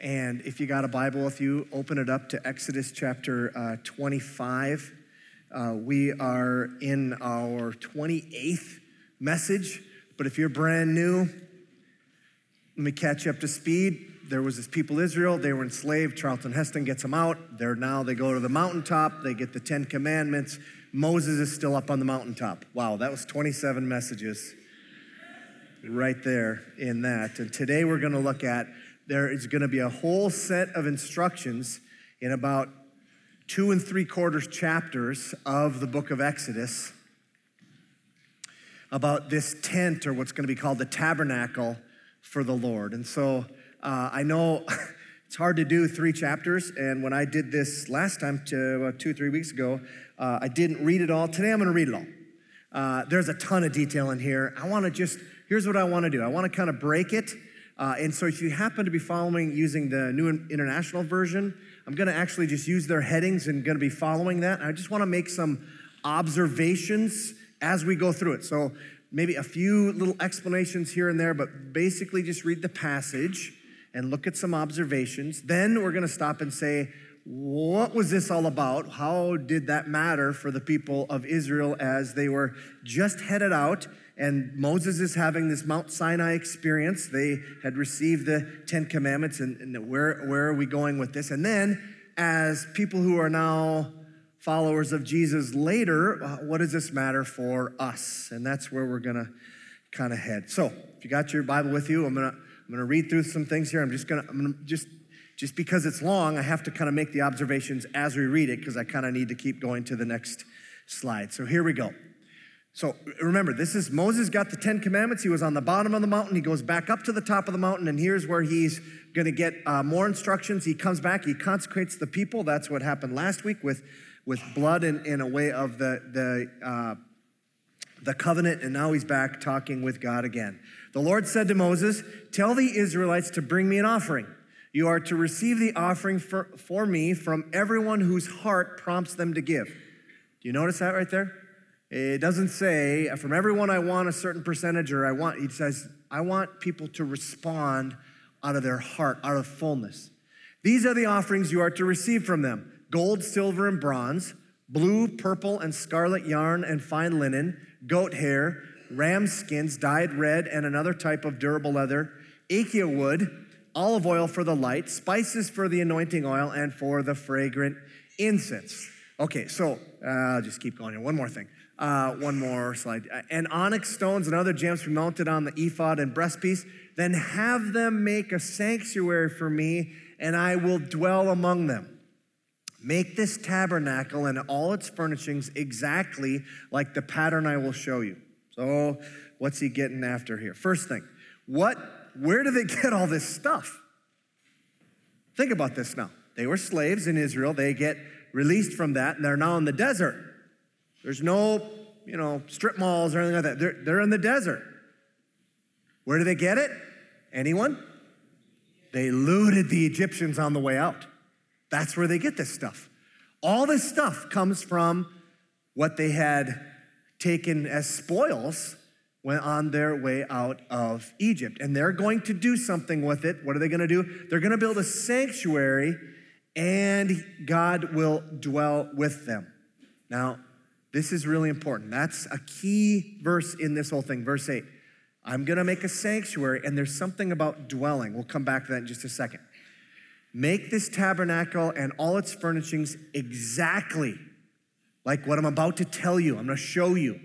And if you got a Bible with you, open it up to Exodus chapter 25. We are in our 28th message, but if you're brand new, let me catch you up to speed. There was this people Israel, they were enslaved. Charlton Heston gets them out. They go to the mountaintop, they get the 10 commandments. Moses is still up on the mountaintop. Wow, that was 27 messages right there in that. And today we're going to look at, there is going to be a whole set of instructions in about 2 3/4 chapters of the book of Exodus about this tent, or what's going to be called the tabernacle for the Lord. And so I know it's hard to do 3 chapters, and when I did this last time, 2 or 3 weeks ago, I didn't read it all. Today I'm going to read it all. There's a ton of detail in here. Here's what I want to do. I want to kind of break it. And so if you happen to be following using the New International Version, I'm going to actually just use their headings and going to be following that. I just want to make some observations as we go through it. So maybe a few little explanations here and there, but basically just read the passage and look at some observations. Then we're going to stop and say, what was this all about? How did that matter for the people of Israel as they were just headed out? And Moses is having this Mount Sinai experience. They had received the 10 commandments, and where are we going with this? And then, as people who are now followers of Jesus later, what does this matter for us? And that's where we're going to kind of head. So, if you got your Bible with you, I'm gonna read through some things here. Just because it's long, I have to kind of make the observations as we read it, because I kind of need to keep going to the next slide. So here we go. So remember, this is Moses got the 10 commandments. He was on the bottom of the mountain. He goes back up to the top of the mountain, and here's where he's going to get more instructions. He comes back. He consecrates the people. That's what happened last week with blood in a way of the covenant, and now he's back talking with God again. The Lord said to Moses, "Tell the Israelites to bring me an offering. You are to receive the offering for me from everyone whose heart prompts them to give." Do you notice that right there? It doesn't say, from everyone I want a certain percentage, or he says, I want people to respond out of their heart, out of fullness. "These are the offerings you are to receive from them: gold, silver, and bronze, blue, purple, and scarlet yarn, and fine linen, goat hair, ram skins dyed red, and another type of durable leather, acacia wood, olive oil for the light, spices for the anointing oil, and for the fragrant incense." Okay, so I'll just keep going here. One more thing. One more slide. "And onyx stones and other gems be mounted on the ephod and breastpiece. Then have them make a sanctuary for me, and I will dwell among them. Make this tabernacle and all its furnishings exactly like the pattern I will show you." So what's he getting after here? First thing, where do they get all this stuff? Think about this now. They were slaves in Israel. They get released from that, and they're now in the desert. There's no, strip malls or anything like that. They're in the desert. Where do they get it? Anyone? They looted the Egyptians on the way out. That's where they get this stuff. All this stuff comes from what they had taken as spoils when on their way out of Egypt. And they're going to do something with it. What are they going to do? They're going to build a sanctuary, and God will dwell with them. Now, this is really important. That's a key verse in this whole thing. Verse 8, I'm going to make a sanctuary, and there's something about dwelling. We'll come back to that in just a second. Make this tabernacle and all its furnishings exactly like what I'm about to tell you. I'm going to show you.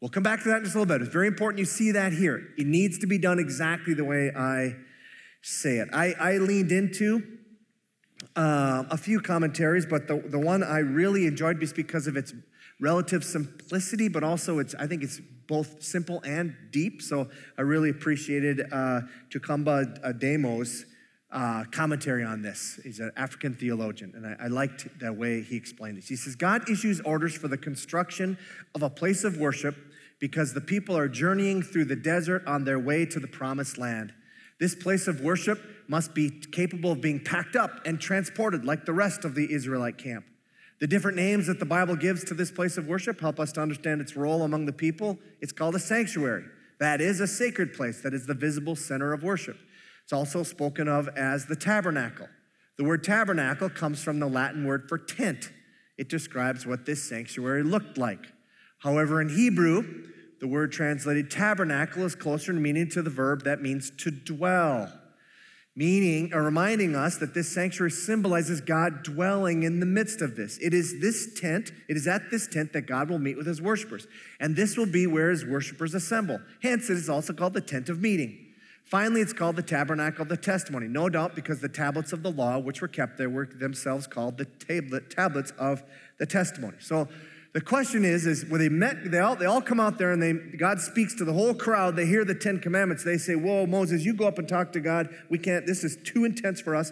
We'll come back to that in just a little bit. It's very important you see that here. It needs to be done exactly the way I say it. I leaned into a few commentaries, but the one I really enjoyed was because of its relative simplicity, but also I think it's both simple and deep. So I really appreciated Tokunboh Adeyemo's commentary on this. He's an African theologian, and I liked the way he explained this. He says, God issues orders for the construction of a place of worship because the people are journeying through the desert on their way to the promised land. This place of worship must be capable of being packed up and transported like the rest of the Israelite camp. The different names that the Bible gives to this place of worship help us to understand its role among the people. It's called a sanctuary. That is a sacred place that is the visible center of worship. It's also spoken of as the tabernacle. The word tabernacle comes from the Latin word for tent. It describes what this sanctuary looked like. However, in Hebrew, the word translated tabernacle is closer in meaning to the verb that means to dwell, meaning or reminding us that this sanctuary symbolizes God dwelling in the midst of this. It is this tent, it is at this tent that God will meet with his worshipers, and this will be where his worshipers assemble. Hence, it is also called the tent of meeting. Finally, it's called the tabernacle of the testimony, no doubt because the tablets of the law which were kept there were themselves called the tablets of the testimony. So the question is when they met, they all come out there and God speaks to the whole crowd. They hear the 10 commandments. They say, whoa, Moses, you go up and talk to God. We can't, this is too intense for us.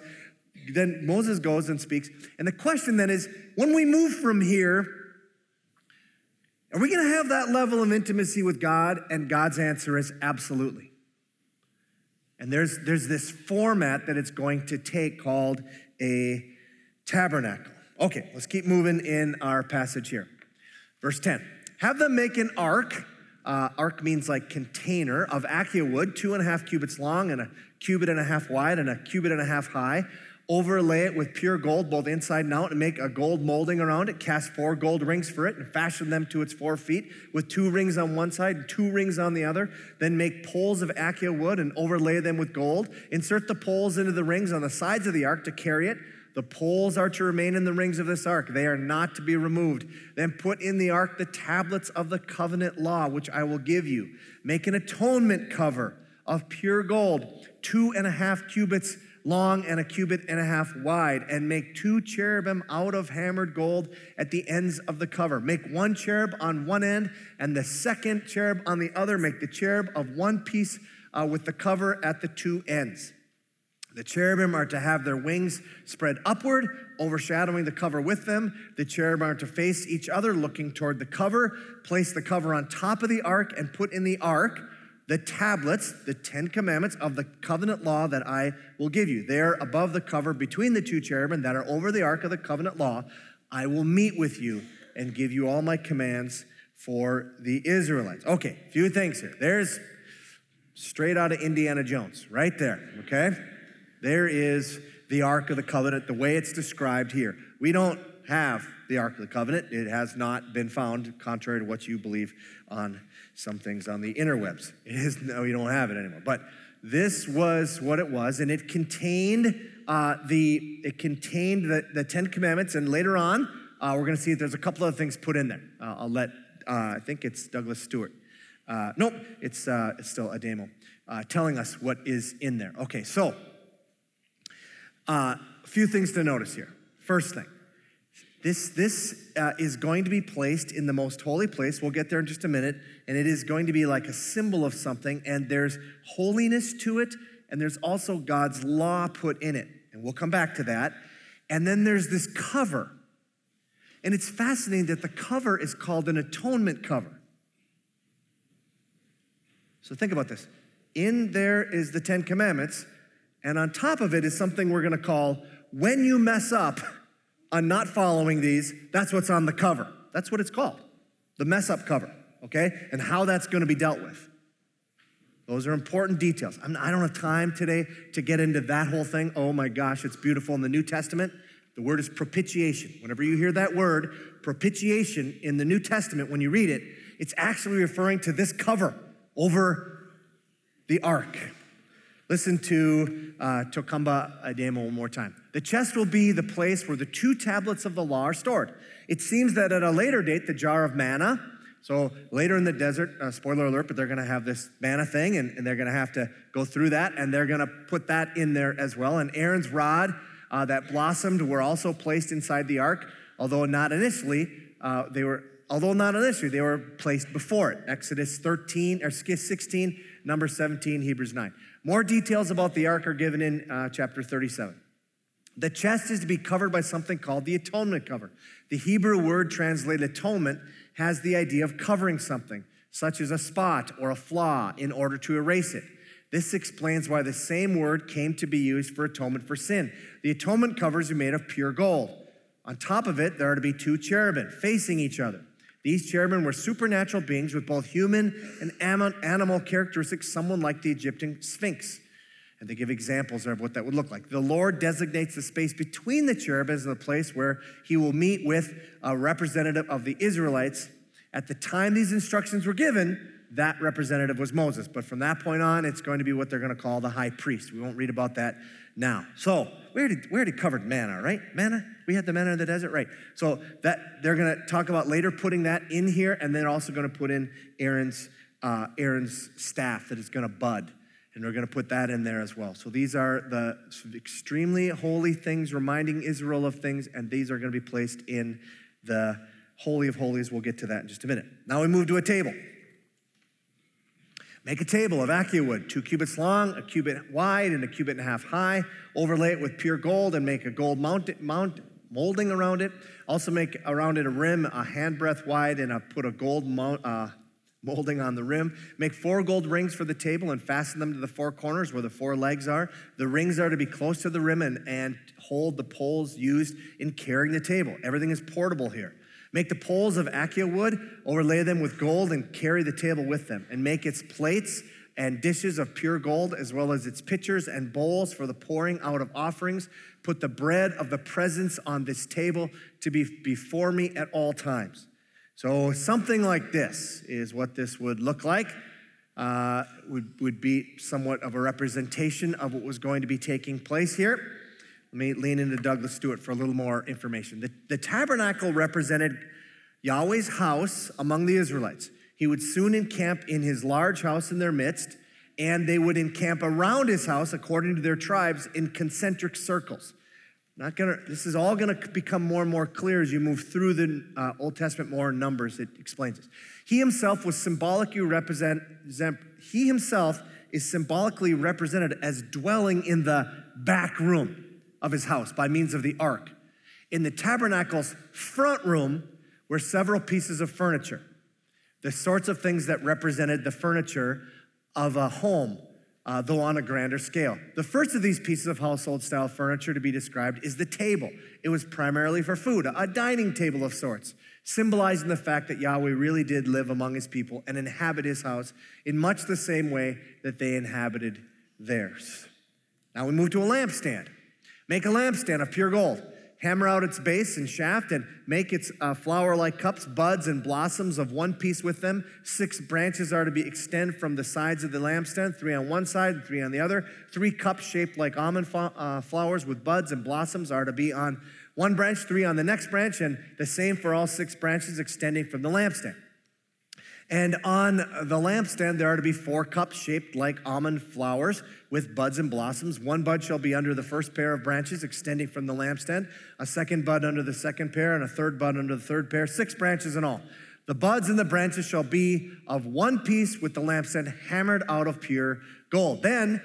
Then Moses goes and speaks. And the question then is, when we move from here, are we going to have that level of intimacy with God? And God's answer is absolutely. And there's this format that it's going to take called a tabernacle. Okay, let's keep moving in our passage here. Verse 10, have them make an ark. Ark means like container of acacia wood, 2.5 cubits long and 1.5 cubits wide and 1.5 cubits high. Overlay it with pure gold, both inside and out, and make a gold molding around it. Cast 4 gold rings for it and fashion them to its 4 feet with 2 rings on one side and 2 rings on the other. Then make poles of acacia wood and overlay them with gold. Insert the poles into the rings on the sides of the ark to carry it. The poles are to remain in the rings of this ark. They are not to be removed. Then put in the ark the tablets of the covenant law, which I will give you. Make an atonement cover of pure gold, 2.5 cubits long and 1.5 cubits wide, and make 2 cherubim out of hammered gold at the ends of the cover. Make 1 cherub on one end and the second cherub on the other. Make the cherub of one piece with the cover at the 2 ends. The cherubim are to have their wings spread upward, overshadowing the cover with them. The cherubim are to face each other, looking toward the cover. Place the cover on top of the ark and put in the ark the tablets, the 10 commandments of the covenant law that I will give you. They are above the cover between the 2 cherubim that are over the ark of the covenant law. I will meet with you and give you all my commands for the Israelites. Okay, a few things here. There's straight out of Indiana Jones, right there, okay? There is the Ark of the Covenant, the way it's described here. We don't have the Ark of the Covenant. It has not been found, contrary to what you believe on some things on the interwebs. No, you don't have it anymore. But this was what it was, and it contained the 10 Commandments, and later on, we're going to see that there's a couple other things put in there. I'll let, I think it's Douglas Stewart. It's still Adeyemo, telling us what is in there. Okay, so a few things to notice here. First thing, this is going to be placed in the most holy place. We'll get there in just a minute. And it is going to be like a symbol of something. And there's holiness to it. And there's also God's law put in it. And we'll come back to that. And then there's this cover. And it's fascinating that the cover is called an atonement cover. So think about this. In there is the 10 commandments. And on top of it is something we're going to call, when you mess up on not following these, that's what's on the cover. That's what it's called, the mess up cover, okay? And how that's going to be dealt with. Those are important details. I don't have time today to get into that whole thing. Oh my gosh, it's beautiful. In the New Testament, the word is propitiation. Whenever you hear that word, propitiation, in the New Testament, when you read it, it's actually referring to this cover over the ark. Listen to Tokunboh Adeyemo one more time. The chest will be the place where the 2 tablets of the law are stored. It seems that at a later date, the jar of manna, so later in the desert, spoiler alert, but they're going to have this manna thing, and they're going to have to go through that, and they're going to put that in there as well. And Aaron's rod that blossomed were also placed inside the ark, although not initially, they were placed before it. Exodus 13, or 16, Numbers 17, Hebrews 9. More details about the ark are given in chapter 37. The chest is to be covered by something called the atonement cover. The Hebrew word translated atonement has the idea of covering something, such as a spot or a flaw, in order to erase it. This explains why the same word came to be used for atonement for sin. The atonement covers are made of pure gold. On top of it, there are to be 2 cherubim facing each other. These cherubim were supernatural beings with both human and animal characteristics, someone like the Egyptian Sphinx. And they give examples of what that would look like. The Lord designates the space between the cherubim as the place where he will meet with a representative of the Israelites. At the time these instructions were given, that representative was Moses. But from that point on, it's going to be what they're going to call the high priest. We won't read about that now. So we already covered manna, right? Manna? We had the manna in the desert, right? So that they're going to talk about later putting that in here, and they're also going to put in Aaron's staff that is going to bud. And we're going to put that in there as well. So these are the extremely holy things, reminding Israel of things, and these are going to be placed in the Holy of Holies. We'll get to that in just a minute. Now we move to a table. Make a table of acacia wood, 2 cubits long, 1 cubit wide, and 1.5 cubits high. Overlay it with pure gold and make a gold molding around it. Also make around it a rim, a handbreadth wide, and put a gold molding on the rim. Make 4 gold rings for the table and fasten them to the 4 corners where the 4 legs are. The rings are to be close to the rim and hold the poles used in carrying the table. Everything is portable here. Make the poles of acacia wood, overlay them with gold, and carry the table with them. And make its plates and dishes of pure gold, as well as its pitchers and bowls for the pouring out of offerings. Put the bread of the presence on this table to be before me at all times. So something like this is what this would look like. Would be somewhat of a representation of what was going to be taking place here. Let me lean into Douglas Stewart for a little more information. The tabernacle represented Yahweh's house among the Israelites. He would soon encamp in his large house in their midst, and they would encamp around his house according to their tribes in concentric circles. This is all going to become more and more clear as you move through the Old Testament, more in Numbers. It explains this. He himself is symbolically represented as dwelling in the back room of his house by means of the ark. In the tabernacle's front room were several pieces of furniture, the sorts of things that represented the furniture of a home, though on a grander scale. The first of these pieces of household-style furniture to be described is the table. It was primarily for food, a dining table of sorts, symbolizing the fact that Yahweh really did live among his people and inhabit his house in much the same way that they inhabited theirs. Now we move to a lampstand. Make a lampstand of pure gold. Hammer out its base and shaft and make its flower-like cups, buds, and blossoms of one piece with them. 6 branches are to be extended from the sides of the lampstand, 3 on one side and 3 on the other. 3 cups shaped like almond flowers with buds and blossoms are to be on one branch, 3 on the next branch, and the same for all 6 branches extending from the lampstand. And on the lampstand there are to be 4 cups shaped like almond flowers with buds and blossoms. 1 bud shall be under the first pair of branches extending from the lampstand, a 2nd bud under the 2nd pair, and a 3rd bud under the 3rd pair, 6 branches in all. The buds and the branches shall be of one piece with the lampstand hammered out of pure gold. Then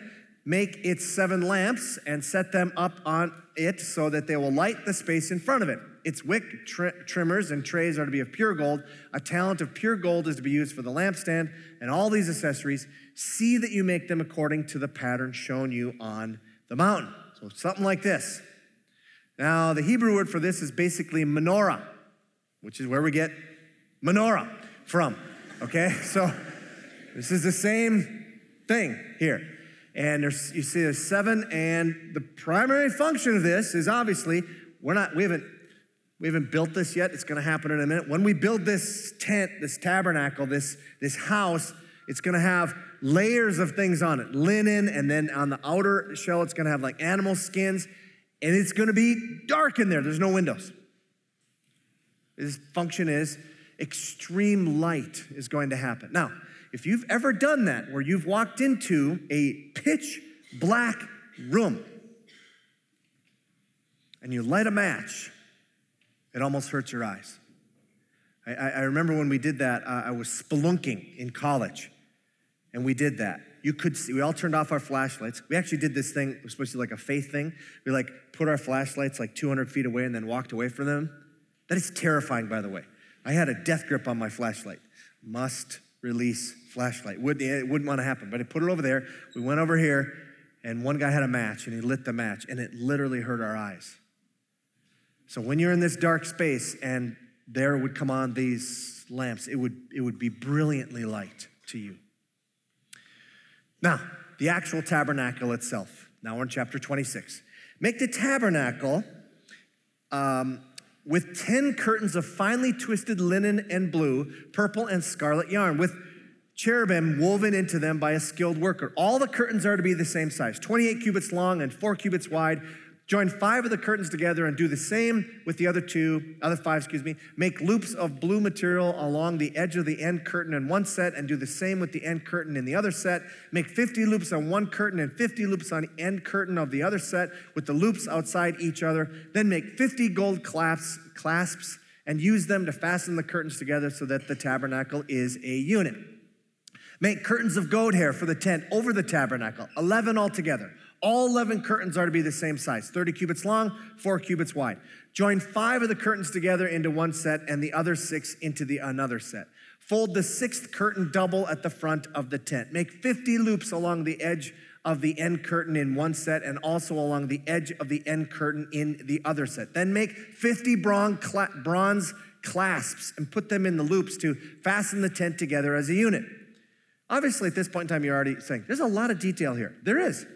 make its 7 lamps and set them up on it so that they will light the space in front of it. Its wick trimmers and trays are to be of pure gold. A talent of pure gold is to be used for the lampstand and all these accessories. See that you make them according to the pattern shown you on the mountain. So something like this. Now, the Hebrew word for this is basically menorah, which is where we get menorah from, okay? So this is the same thing here. And you see there's 7, and the primary function of this is obviously we haven't built this yet. It's going to happen in a minute. When we build this tent, this tabernacle, this house, it's going to have layers of things on it, linen, and then on the outer shell, it's going to have like animal skins, and it's going to be dark in there. There's no windows. This function is extreme light is going to happen. Now, if you've ever done that, where you've walked into a pitch black room and you light a match, it almost hurts your eyes. I remember when we did that, I was spelunking in college, and we did that. You could see, we all turned off our flashlights. We actually did this thing, it was supposed to be like a faith thing. We like put our flashlights like 200 feet away and then walked away from them. That is terrifying, by the way. I had a death grip on my flashlight. Must release flashlight. It wouldn't want to happen, but I put it over there. We went over here, and one guy had a match, and he lit the match, and it literally hurt our eyes. So when you're in this dark space and there would come on these lamps, it would be brilliantly light to you. Now, the actual tabernacle itself. Now we're in chapter 26. Make the tabernacle with 10 curtains of finely twisted linen and blue, purple and scarlet yarn, with cherubim woven into them by a skilled worker. All the curtains are to be the same size, 28 cubits long and 4 cubits wide. Join 5 of the curtains together and do the same with the other five. Make loops of blue material along the edge of the end curtain in one set and do the same with the end curtain in the other set. Make 50 loops on one curtain and 50 loops on the end curtain of the other set with the loops outside each other. Then make 50 gold clasps and use them to fasten the curtains together so that the tabernacle is a unit. Make curtains of goat hair for the tent over the tabernacle, 11 altogether. All 11 curtains are to be the same size, 30 cubits long, 4 cubits wide. Join 5 of the curtains together into one set and the other 6 into another set. Fold the 6th curtain double at the front of the tent. Make 50 loops along the edge of the end curtain in one set and also along the edge of the end curtain in the other set. Then make 50 bronze clasps and put them in the loops to fasten the tent together as a unit. Obviously, at this point in time, you're already saying, there's a lot of detail here. There is.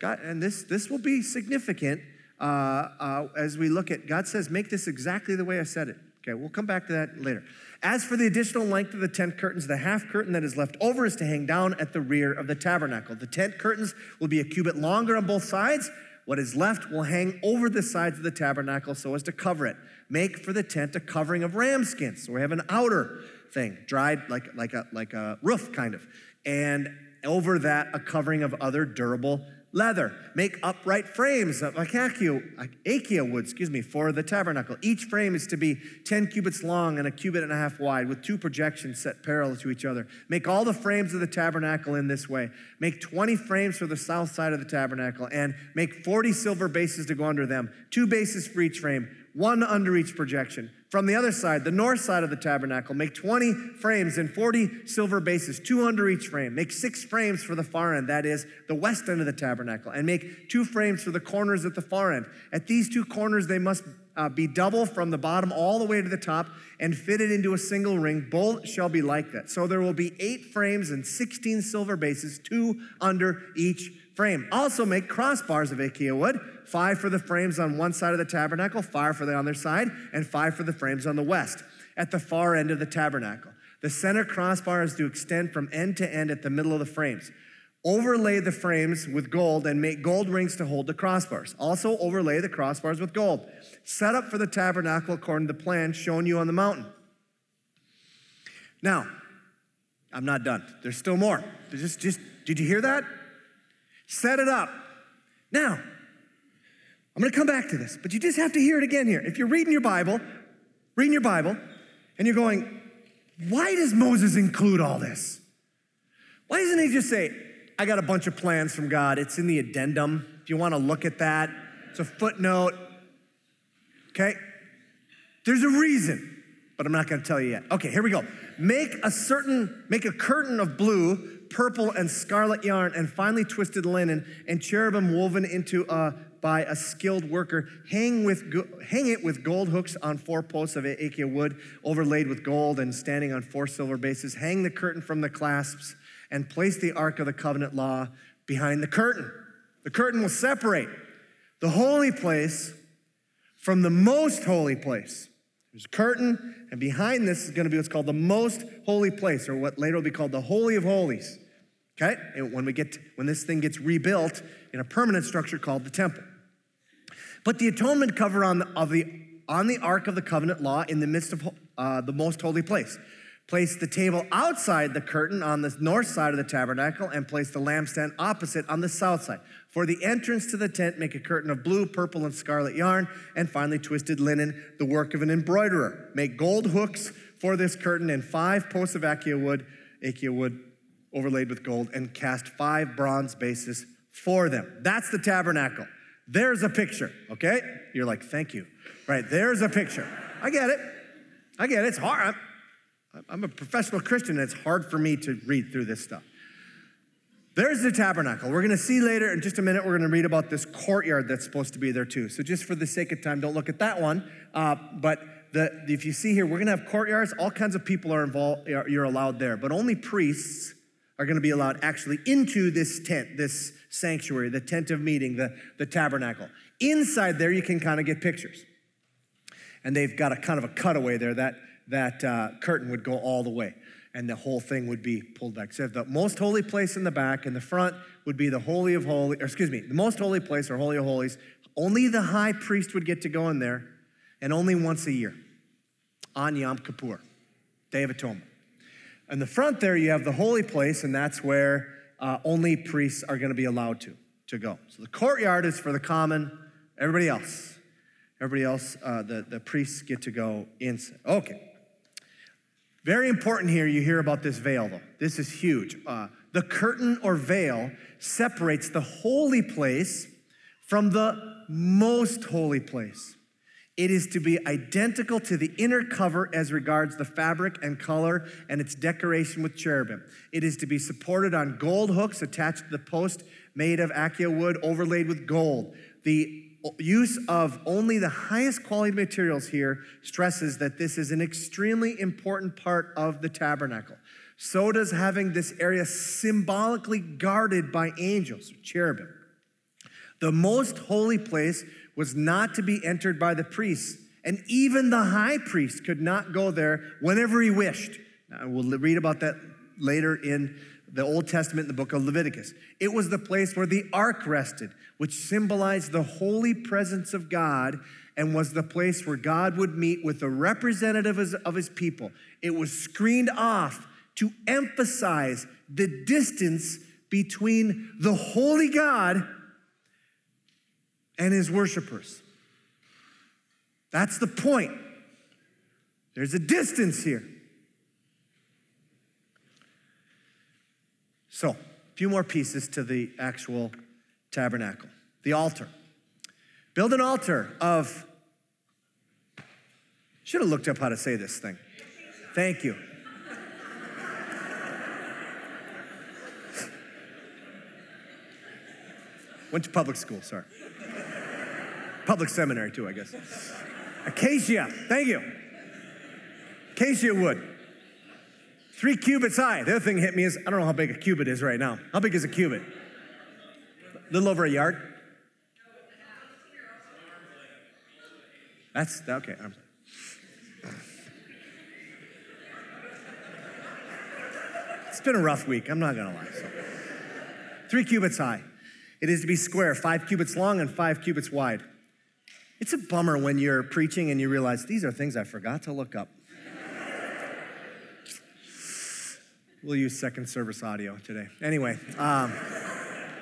God, and this will be significant as we look at, God says, make this exactly the way I said it. Okay, we'll come back to that later. As for the additional length of the tent curtains, the half curtain that is left over is to hang down at the rear of the tabernacle. The tent curtains will be a cubit longer on both sides. What is left will hang over the sides of the tabernacle so as to cover it. Make for the tent a covering of ram skins. So we have an outer thing, dried like a roof kind of, and over that a covering of other durable leather. Make upright frames of acacia wood, for the tabernacle. Each frame is to be 10 cubits long and a cubit and a half wide, with 2 projections set parallel to each other. Make all the frames of the tabernacle in this way. Make 20 frames for the south side of the tabernacle, and make 40 silver bases to go under them, 2 bases for each frame, 1 under each projection. From the other side, the north side of the tabernacle, make 20 frames and 40 silver bases, 2 under each frame. Make 6 frames for the far end, that is, the west end of the tabernacle, and make 2 frames for the corners at the far end. At these 2 corners, they must be double from the bottom all the way to the top and fitted into a single ring. Both shall be like that. So there will be 8 frames and 16 silver bases, 2 under each frame. Also make crossbars of acacia wood, 5 for the frames on one side of the tabernacle, 5 for the other side, and 5 for the frames on the west at the far end of the tabernacle. The center crossbar is to extend from end to end at the middle of the frames. Overlay the frames with gold and make gold rings to hold the crossbars. Also overlay the crossbars with gold. Set up for the tabernacle according to the plan shown you on the mountain. Now, I'm not done. There's still more. Just did you hear that? Set it up. Now, I'm going to come back to this, but you just have to hear it again here. If you're reading your Bible, and you're going, why does Moses include all this? Why doesn't he just say, I got a bunch of plans from God. It's in the addendum. If you want to look at that, it's a footnote. Okay? There's a reason, but I'm not going to tell you yet. Okay, here we go. Make a curtain of blue, purple, and scarlet yarn and finely twisted linen and cherubim woven by a skilled worker. Hang it with gold hooks on 4 posts of acacia wood overlaid with gold and standing on 4 silver bases. Hang the curtain from the clasps and place the Ark of the Covenant law behind the curtain. The curtain will separate the holy place from the most holy place. There's a curtain, and behind this is going to be what's called the most holy place, or what later will be called the Holy of Holies. Okay? And when this thing gets rebuilt in a permanent structure called the temple. But the atonement cover on the Ark of the Covenant law in the midst of the most holy place. Place the table outside the curtain on the north side of the tabernacle and place the lampstand opposite on the south side. For the entrance to the tent, make a curtain of blue, purple, and scarlet yarn and finely twisted linen, the work of an embroiderer. Make gold hooks for this curtain and 5 posts of acacia wood overlaid with gold, and cast 5 bronze bases for them. That's the tabernacle. There's a picture, okay? You're like, thank you. Right, there's a picture. I get it. It's hard. I'm a professional Christian, and it's hard for me to read through this stuff. There's the tabernacle. We're going to see later in just a minute, we're going to read about this courtyard that's supposed to be there too. So just for the sake of time, don't look at that one. But if you see here, we're going to have courtyards. All kinds of people are involved. You're allowed there, but only priests are going to be allowed actually into this tent, this sanctuary, the tent of meeting, the tabernacle. Inside there, you can kind of get pictures. And they've got a kind of a cutaway there. That curtain would go all the way, and the whole thing would be pulled back. So the most holy place in the back, and the front would be the Holy of Holies, the most holy place or Holy of Holies. Only the high priest would get to go in there, and only once a year on Yom Kippur, Day of Atonement. In the front there, you have the holy place, and that's where only priests are going to be allowed to go. So the courtyard is for the common, everybody else. Everybody else, the priests get to go inside. Okay. Very important here, you hear about this veil, though. This is huge. The curtain or veil separates the holy place from the most holy place. It is to be identical to the inner cover as regards the fabric and color and its decoration with cherubim. It is to be supported on gold hooks attached to the post made of acacia wood overlaid with gold. The use of only the highest quality materials here stresses that this is an extremely important part of the tabernacle. So does having this area symbolically guarded by angels, cherubim. The most holy place was not to be entered by the priests, and even the high priest could not go there whenever he wished. Now, we'll read about that later in the Old Testament, the book of Leviticus. It was the place where the ark rested, which symbolized the holy presence of God and was the place where God would meet with the representatives of his people. It was screened off to emphasize the distance between the holy God and his worshipers. That's the point. There's a distance here. So, a few more pieces to the actual tabernacle. The altar. Build an altar of, should have looked up how to say this thing. Thank you. Went to public school, sorry. Public seminary too, I guess. Acacia, thank you. Acacia wood. 3 cubits high. The other thing hit me is, I don't know how big a cubit is right now. How big is a cubit? A little over a yard? That's, okay. It's been a rough week. I'm not going to lie. So. 3 cubits high. It is to be square, 5 cubits long and 5 cubits wide. It's a bummer when you're preaching and you realize, these are things I forgot to look up. We'll use second service audio today. Anyway,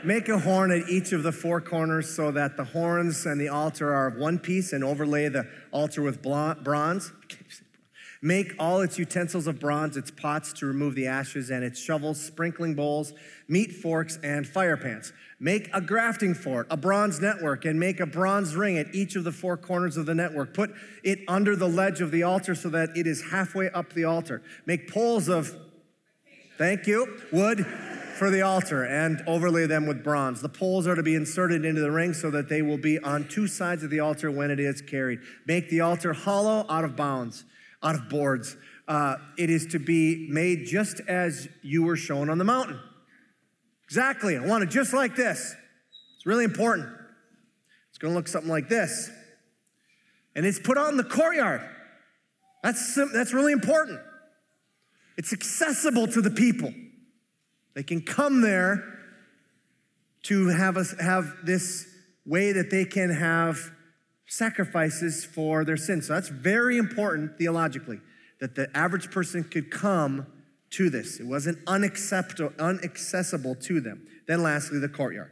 make a horn at each of the 4 corners so that the horns and the altar are of one piece, and overlay the altar with bronze. Make all its utensils of bronze, its pots to remove the ashes, and its shovels, sprinkling bowls, meat forks, and fire pans. Make a grafting fork, a bronze network, and make a bronze ring at each of the 4 corners of the network. Put it under the ledge of the altar so that it is halfway up the altar. Make poles of wood for the altar, and overlay them with bronze. The poles are to be inserted into the ring so that they will be on 2 sides of the altar when it is carried. Make the altar hollow out of boards. It is to be made just as you were shown on the mountain. Exactly. I want it just like this. It's really important. It's going to look something like this. And it's put out in the courtyard. That's really important. It's accessible to the people. They can come there to have this way that they can have sacrifices for their sins. So that's very important theologically, that the average person could come to this. It wasn't inaccessible to them. Then lastly, the courtyard.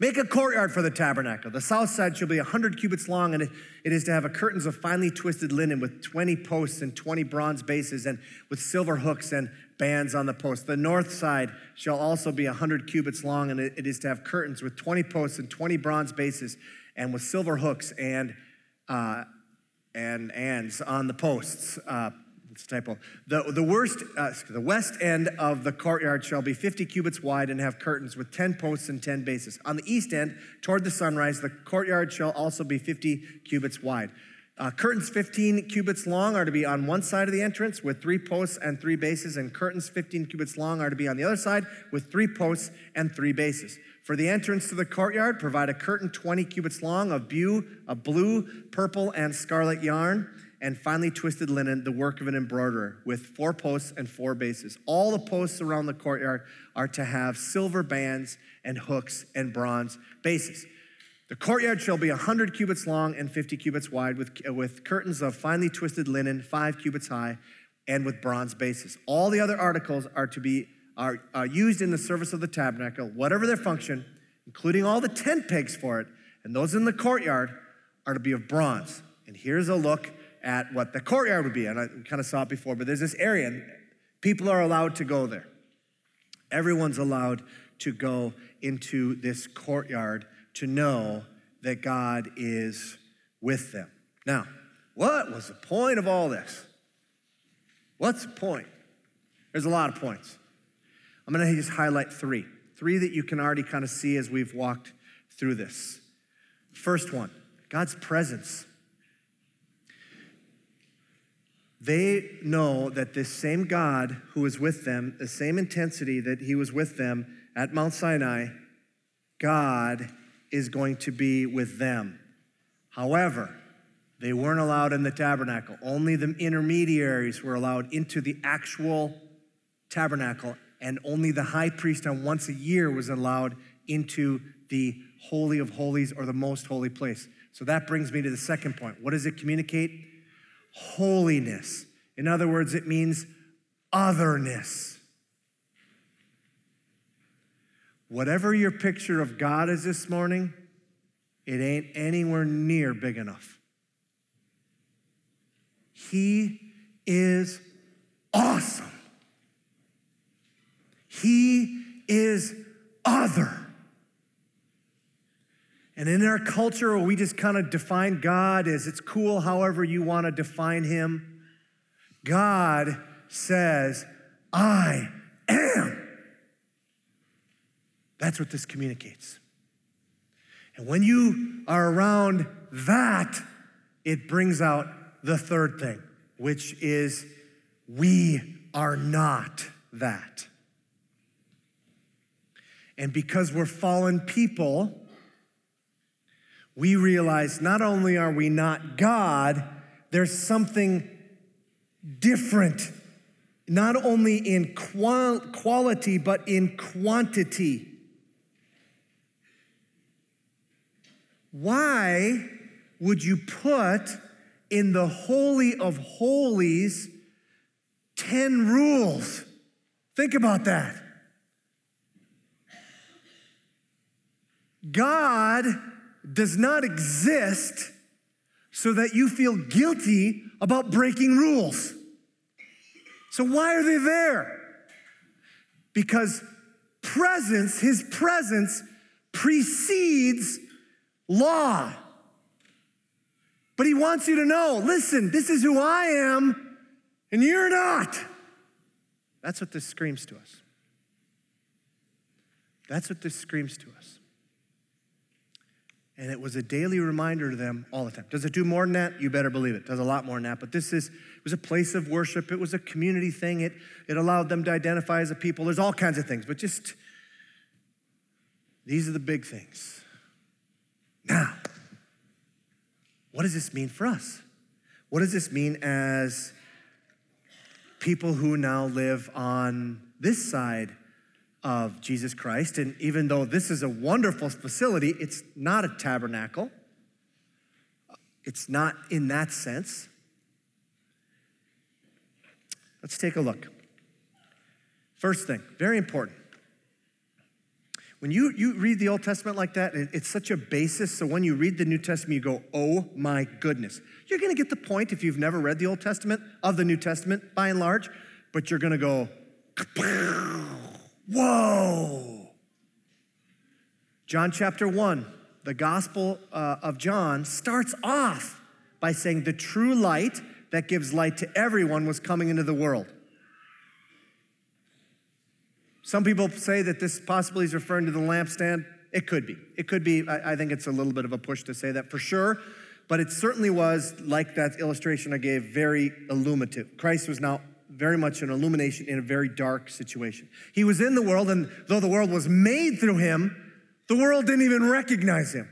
Make a courtyard for the tabernacle. The south side shall be 100 cubits long, and it is to have curtains of finely twisted linen with 20 posts and 20 bronze bases, and with silver hooks and bands on the posts. The north side shall also be 100 cubits long, and it is to have curtains with 20 posts and 20 bronze bases, and with silver hooks and ands on the posts. It's a typo. The west end of the courtyard shall be 50 cubits wide and have curtains with 10 posts and 10 bases. On the east end, toward the sunrise, the courtyard shall also be 50 cubits wide. Curtains 15 cubits long are to be on one side of the entrance with 3 posts and 3 bases, and curtains 15 cubits long are to be on the other side with 3 posts and 3 bases. For the entrance to the courtyard, provide a curtain 20 cubits long of blue, purple, and scarlet yarn, and finely twisted linen, the work of an embroiderer, with 4 posts and 4 bases. All the posts around the courtyard are to have silver bands and hooks and bronze bases. The courtyard shall be 100 cubits long and 50 cubits wide, with curtains of finely twisted linen, 5 cubits high, and with bronze bases. All the other articles are to be are used in the service of the tabernacle, whatever their function, including all the tent pegs for it, and those in the courtyard are to be of bronze. And here's a look at what the courtyard would be. And I kind of saw it before, but there's this area, and people are allowed to go there. Everyone's allowed to go into this courtyard to know that God is with them. Now, what was the point of all this? What's the point? There's a lot of points. I'm going to just highlight three. Three that you can already kind of see as we've walked through this. First one, God's presence. They know that this same God who is with them, the same intensity that he was with them at Mount Sinai, God is going to be with them. However, they weren't allowed in the tabernacle. Only the intermediaries were allowed into the actual tabernacle, and only the high priest on once a year was allowed into the Holy of Holies, or the most holy place. So that brings me to the second point. What does it communicate? Holiness. In other words, it means otherness. Whatever your picture of God is this morning, it ain't anywhere near big enough. He is awesome. He is other. And in our culture, we just kind of define God as it's cool however you want to define him. God says, I am. That's what this communicates. And when you are around that, it brings out the third thing, which is we are not that. And because we're fallen people, we realize not only are we not God, there's something different, not only in quality, but in quantity. Why would you put in the Holy of Holies 10 rules? Think about that. God does not exist so that you feel guilty about breaking rules. So why are they there? Because presence, his presence, precedes law. But he wants you to know, listen, this is who I am, and you're not. That's what this screams to us. That's what this screams to us. And it was a daily reminder to them all the time. Does it do more than that? You better believe it. It does a lot more than that. But it was a place of worship. It was a community thing. It allowed them to identify as a people. There's all kinds of things. But just, these are the big things. Now, what does this mean for us? What does this mean as people who now live on this side of Jesus Christ? And even though this is a wonderful facility, it's not a tabernacle. It's not in that sense. Let's take a look. First thing, very important. When you read the Old Testament like that, it's such a basis. So when you read the New Testament, you go, oh my goodness. You're going to get the point, if you've never read the Old Testament, of the New Testament by and large, but you're going to go, whoa. John chapter 1, the Gospel of John starts off by saying the true light that gives light to everyone was coming into the world. Some people say that this possibly is referring to the lampstand. It could be. I think it's a little bit of a push to say that for sure. but it certainly was, like that illustration I gave, very illuminative. Christ was now very much an illumination in a very dark situation. He was in the world, and though the world was made through him, the world didn't even recognize him.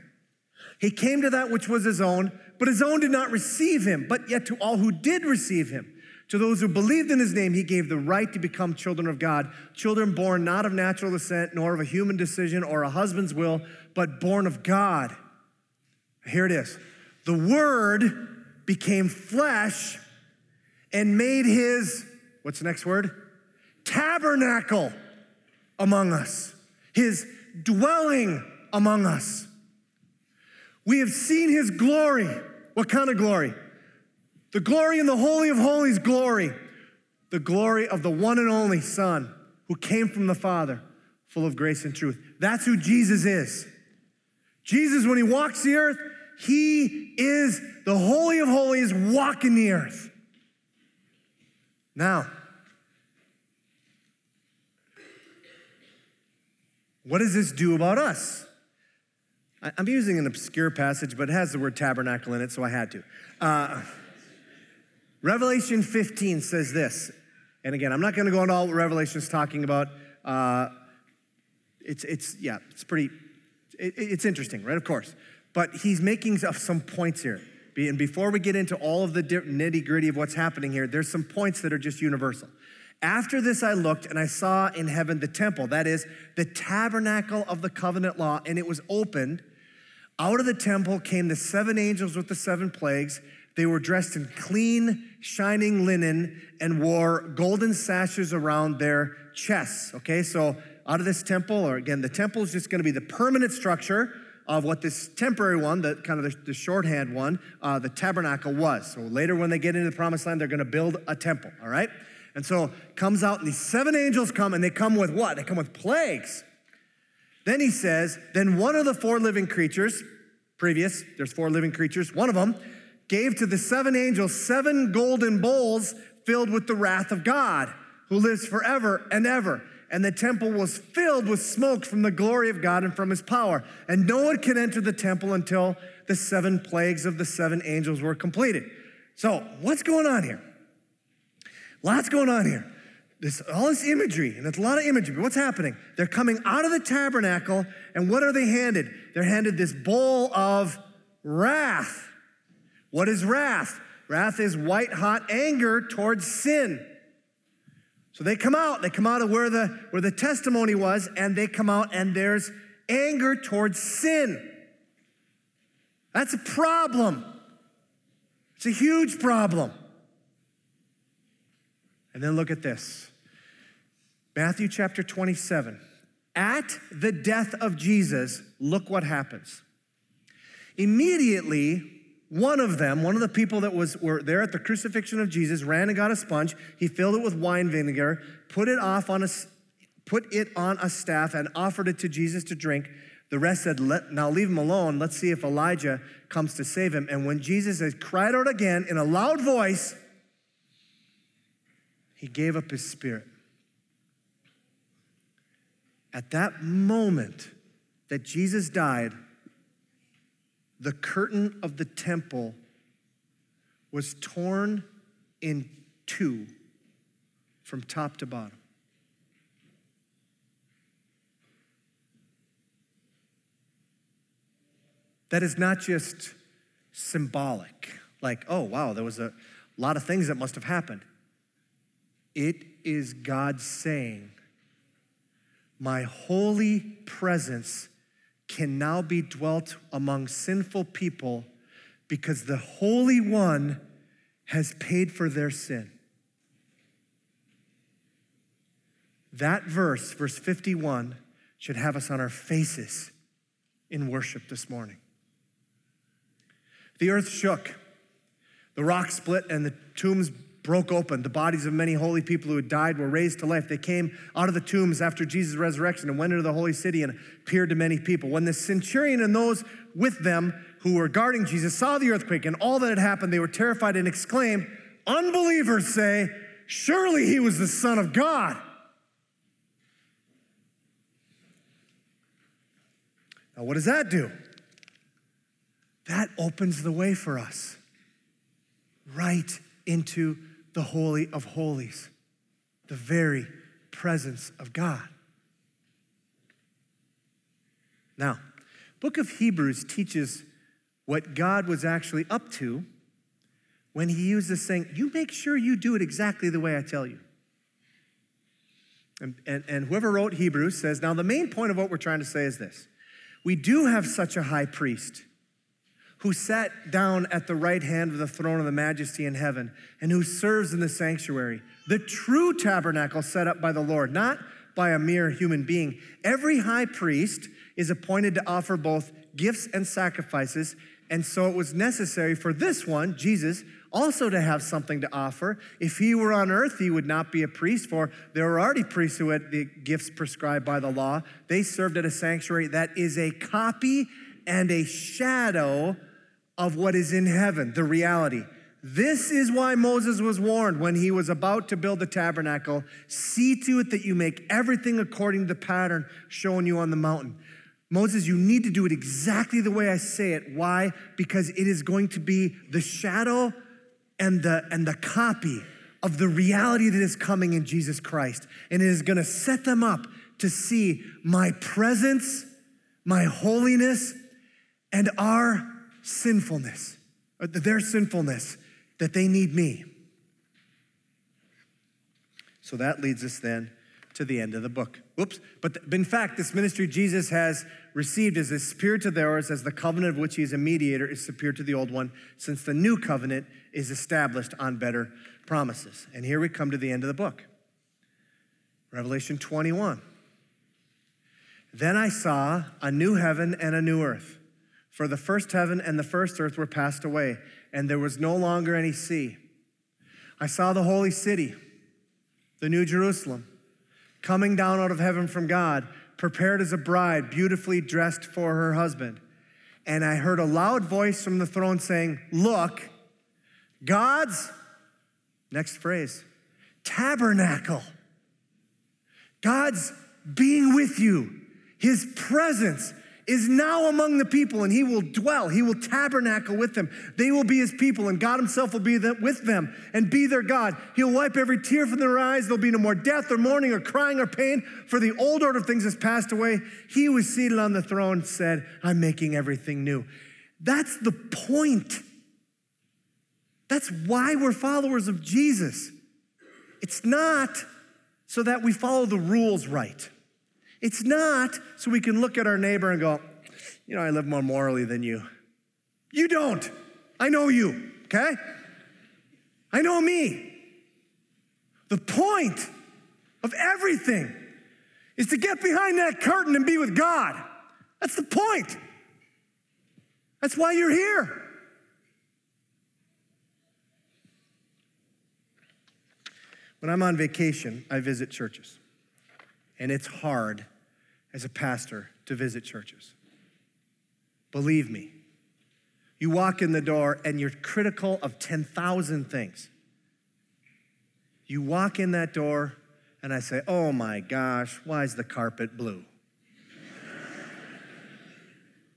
He came to that which was his own, but his own did not receive him. But yet to all who did receive him, to those who believed in his name, he gave the right to become children of God, children born not of natural descent, nor of a human decision or a husband's will, but born of God. Here it is. The Word became flesh and made his, what's the next word? Tabernacle among us, his dwelling among us. We have seen his glory. What kind of glory? The glory in the Holy of Holies glory. The glory of the one and only Son who came from the Father, full of grace and truth. That's who Jesus is. Jesus, when he walks the earth, he is the Holy of Holies walking the earth. Now, what does this do about us? I'm using an obscure passage, but it has the word tabernacle in it, so I had to. Revelation 15 says this. And again, I'm not going to go into all what Revelation is talking about. It's interesting, right? Of course. But he's making some points here. And before we get into all of the nitty-gritty of what's happening here, there's some points that are just universal. After this, I looked, and I saw in heaven the temple, that is, the tabernacle of the covenant law, and it was opened. Out of the temple came the seven angels with the seven plagues. They were dressed in clean, shining linen and wore golden sashes around their chests. Okay, so out of this temple, or again, the temple is just going to be the permanent structure of what this temporary one, the kind of the shorthand one, the tabernacle was. So later when they get into the promised land, they're going to build a temple, all right? And so comes out, and these seven angels come, and they come with what? They come with plagues. Then he says, then one of the four living creatures, previous, there's four living creatures, one of them gave to the seven angels seven golden bowls filled with the wrath of God, who lives forever and ever. And the temple was filled with smoke from the glory of God and from his power. And no one can enter the temple until the seven plagues of the seven angels were completed. So what's going on here? Lots going on here. All this imagery, and it's a lot of imagery, but what's happening? They're coming out of the tabernacle, and what are they handed? They're handed this bowl of wrath. What is wrath? Wrath is white-hot anger towards sin. So they come out of where the testimony was, and they come out, and there's anger towards sin. That's a problem. It's a huge problem. And then look at this. Matthew chapter 27. At the death of Jesus, look what happens. Immediately, one of them, one of the people that were there at the crucifixion of Jesus, ran and got a sponge. He filled it with wine vinegar, put it on a staff, and offered it to Jesus to drink. The rest said, now leave him alone. Let's see if Elijah comes to save him. And when Jesus had cried out again in a loud voice, he gave up his spirit. At that moment that Jesus died, the curtain of the temple was torn in two from top to bottom. That is not just symbolic, like, oh, wow, there was a lot of things that must have happened. It is God saying, my holy presence can now be dwelt among sinful people because the Holy One has paid for their sin. That verse, verse 51, should have us on our faces in worship this morning. The earth shook, the rock split, and the tombs broke open. The bodies of many holy people who had died were raised to life. They came out of the tombs after Jesus' resurrection and went into the holy city and appeared to many people. When the centurion and those with them who were guarding Jesus saw the earthquake and all that had happened, they were terrified and exclaimed, unbelievers say, surely he was the Son of God. Now, what does that do? that opens the way for us right into the Holy of Holies, the very presence of God. Now, book of Hebrews teaches what God was actually up to when he used this saying, you make sure you do it exactly the way I tell you. And whoever wrote Hebrews says, now the main point of what we're trying to say is this. We do have such a high priest who sat down at the right hand of the throne of the majesty in heaven and who serves in the sanctuary, the true tabernacle set up by the Lord, not by a mere human being. Every high priest is appointed to offer both gifts and sacrifices, and so it was necessary for this one, Jesus, also to have something to offer. If he were on earth, he would not be a priest, for there were already priests who had the gifts prescribed by the law. They served at a sanctuary that is a copy and a shadow of what is in heaven, the reality. This is why Moses was warned when he was about to build the tabernacle, see to it that you make everything according to the pattern shown you on the mountain. Moses, you need to do it exactly the way I say it. Why? Because it is going to be the shadow and the copy of the reality that is coming in Jesus Christ. And it is going to set them up to see my presence, my holiness, and our sinfulness, or their sinfulness, that they need me. So that leads us then to the end of the book. But in fact, this ministry Jesus has received is as superior to theirs as the covenant of which he is a mediator is superior to the old one, since the new covenant is established on better promises. And here we come to the end of the book. Revelation 21. Then I saw a new heaven and a new earth, for the first heaven and the first earth were passed away, and there was no longer any sea. I saw the holy city, the New Jerusalem, coming down out of heaven from God, prepared as a bride, beautifully dressed for her husband. And I heard a loud voice from the throne saying, look, God's, next phrase, tabernacle. God's being with you. His presence is now among the people, and he will dwell. He will tabernacle with them. They will be his people, and God himself will be with them and be their God. He'll wipe every tear from their eyes. There'll be no more death or mourning or crying or pain, for the old order of things has passed away. He who was seated on the throne said, I'm making everything new. That's the point. That's why we're followers of Jesus. It's not so that we follow the rules right. It's not so we can look at our neighbor and go, you know, I live more morally than you. You don't. I know you, okay? I know me. The point of everything is to get behind that curtain and be with God. That's the point. That's why you're here. When I'm on vacation, I visit churches. And it's hard as a pastor to visit churches. Believe me, you walk in the door and you're critical of 10,000 things. You walk in that door and I say, oh my gosh, why is the carpet blue?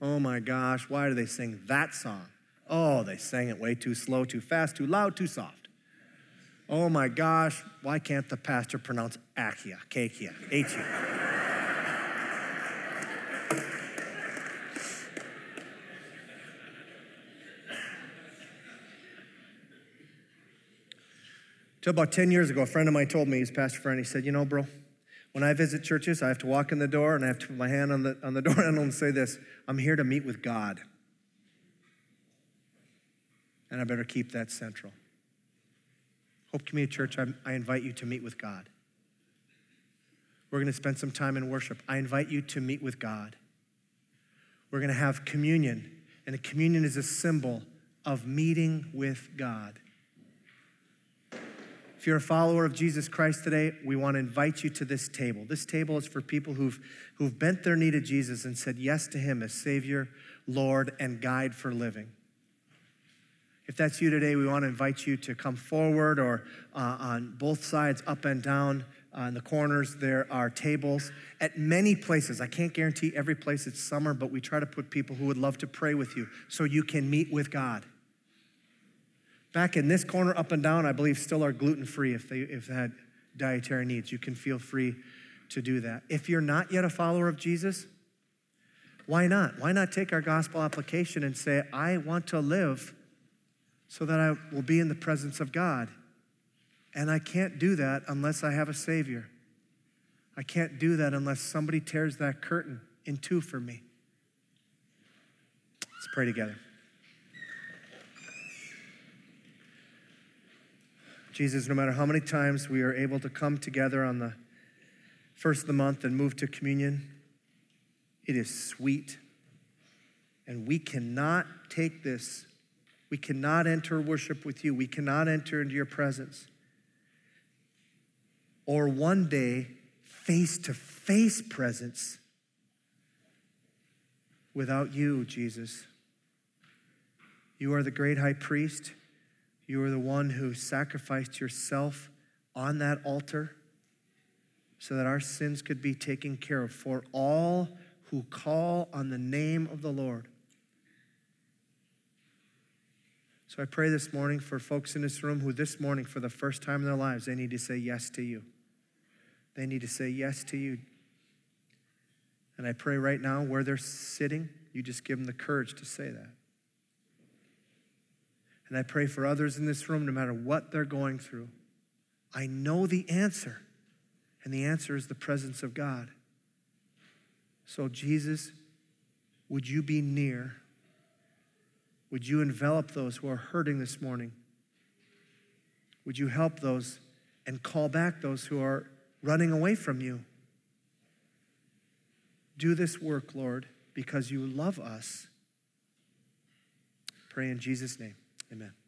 Oh my gosh, why do they sing that song? Oh, they sang it way too slow, too fast, too loud, too soft. Oh my gosh, why can't the pastor pronounce Akia, Kakia, Akia? Till about 10 years ago, a friend of mine told me, he's a pastor friend, he said, you know, bro, when I visit churches, I have to walk in the door and I have to put my hand on the door handle and say this, I'm here to meet with God. And I better keep that central. Hope Community Church, I invite you to meet with God. We're going to spend some time in worship. I invite you to meet with God. We're going to have communion, and a communion is a symbol of meeting with God. If you're a follower of Jesus Christ today, we want to invite you to this table. This table is for people who've bent their knee to Jesus and said yes to him as Savior, Lord, and guide for living. If that's you today, we want to invite you to come forward or on both sides, up and down. On the corners, there are tables at many places. I can't guarantee every place. It's summer, but we try to put people who would love to pray with you so you can meet with God. Back in this corner, up and down, I believe still are gluten-free if they had dietary needs. You can feel free to do that. If you're not yet a follower of Jesus, why not? Why not take our gospel application and say, I want to live so that I will be in the presence of God. And I can't do that unless I have a Savior. I can't do that unless somebody tears that curtain in two for me. Let's pray together. Jesus, no matter how many times we are able to come together on the first of the month and move to communion, it is sweet. And we cannot take this. We cannot enter worship with you. We cannot enter into your presence. Or one day, face-to-face presence without you, Jesus. You are the great high priest. You are the one who sacrificed yourself on that altar so that our sins could be taken care of for all who call on the name of the Lord. So I pray this morning for folks in this room who this morning, for the first time in their lives, they need to say yes to you. They need to say yes to you. And I pray right now where they're sitting, you just give them the courage to say that. And I pray for others in this room, no matter what they're going through. I know the answer, and the answer is the presence of God. So Jesus, would you be near? Would you envelop those who are hurting this morning? Would you help those and call back those who are running away from you? Do this work, Lord, because you love us. Pray in Jesus' name. Amen.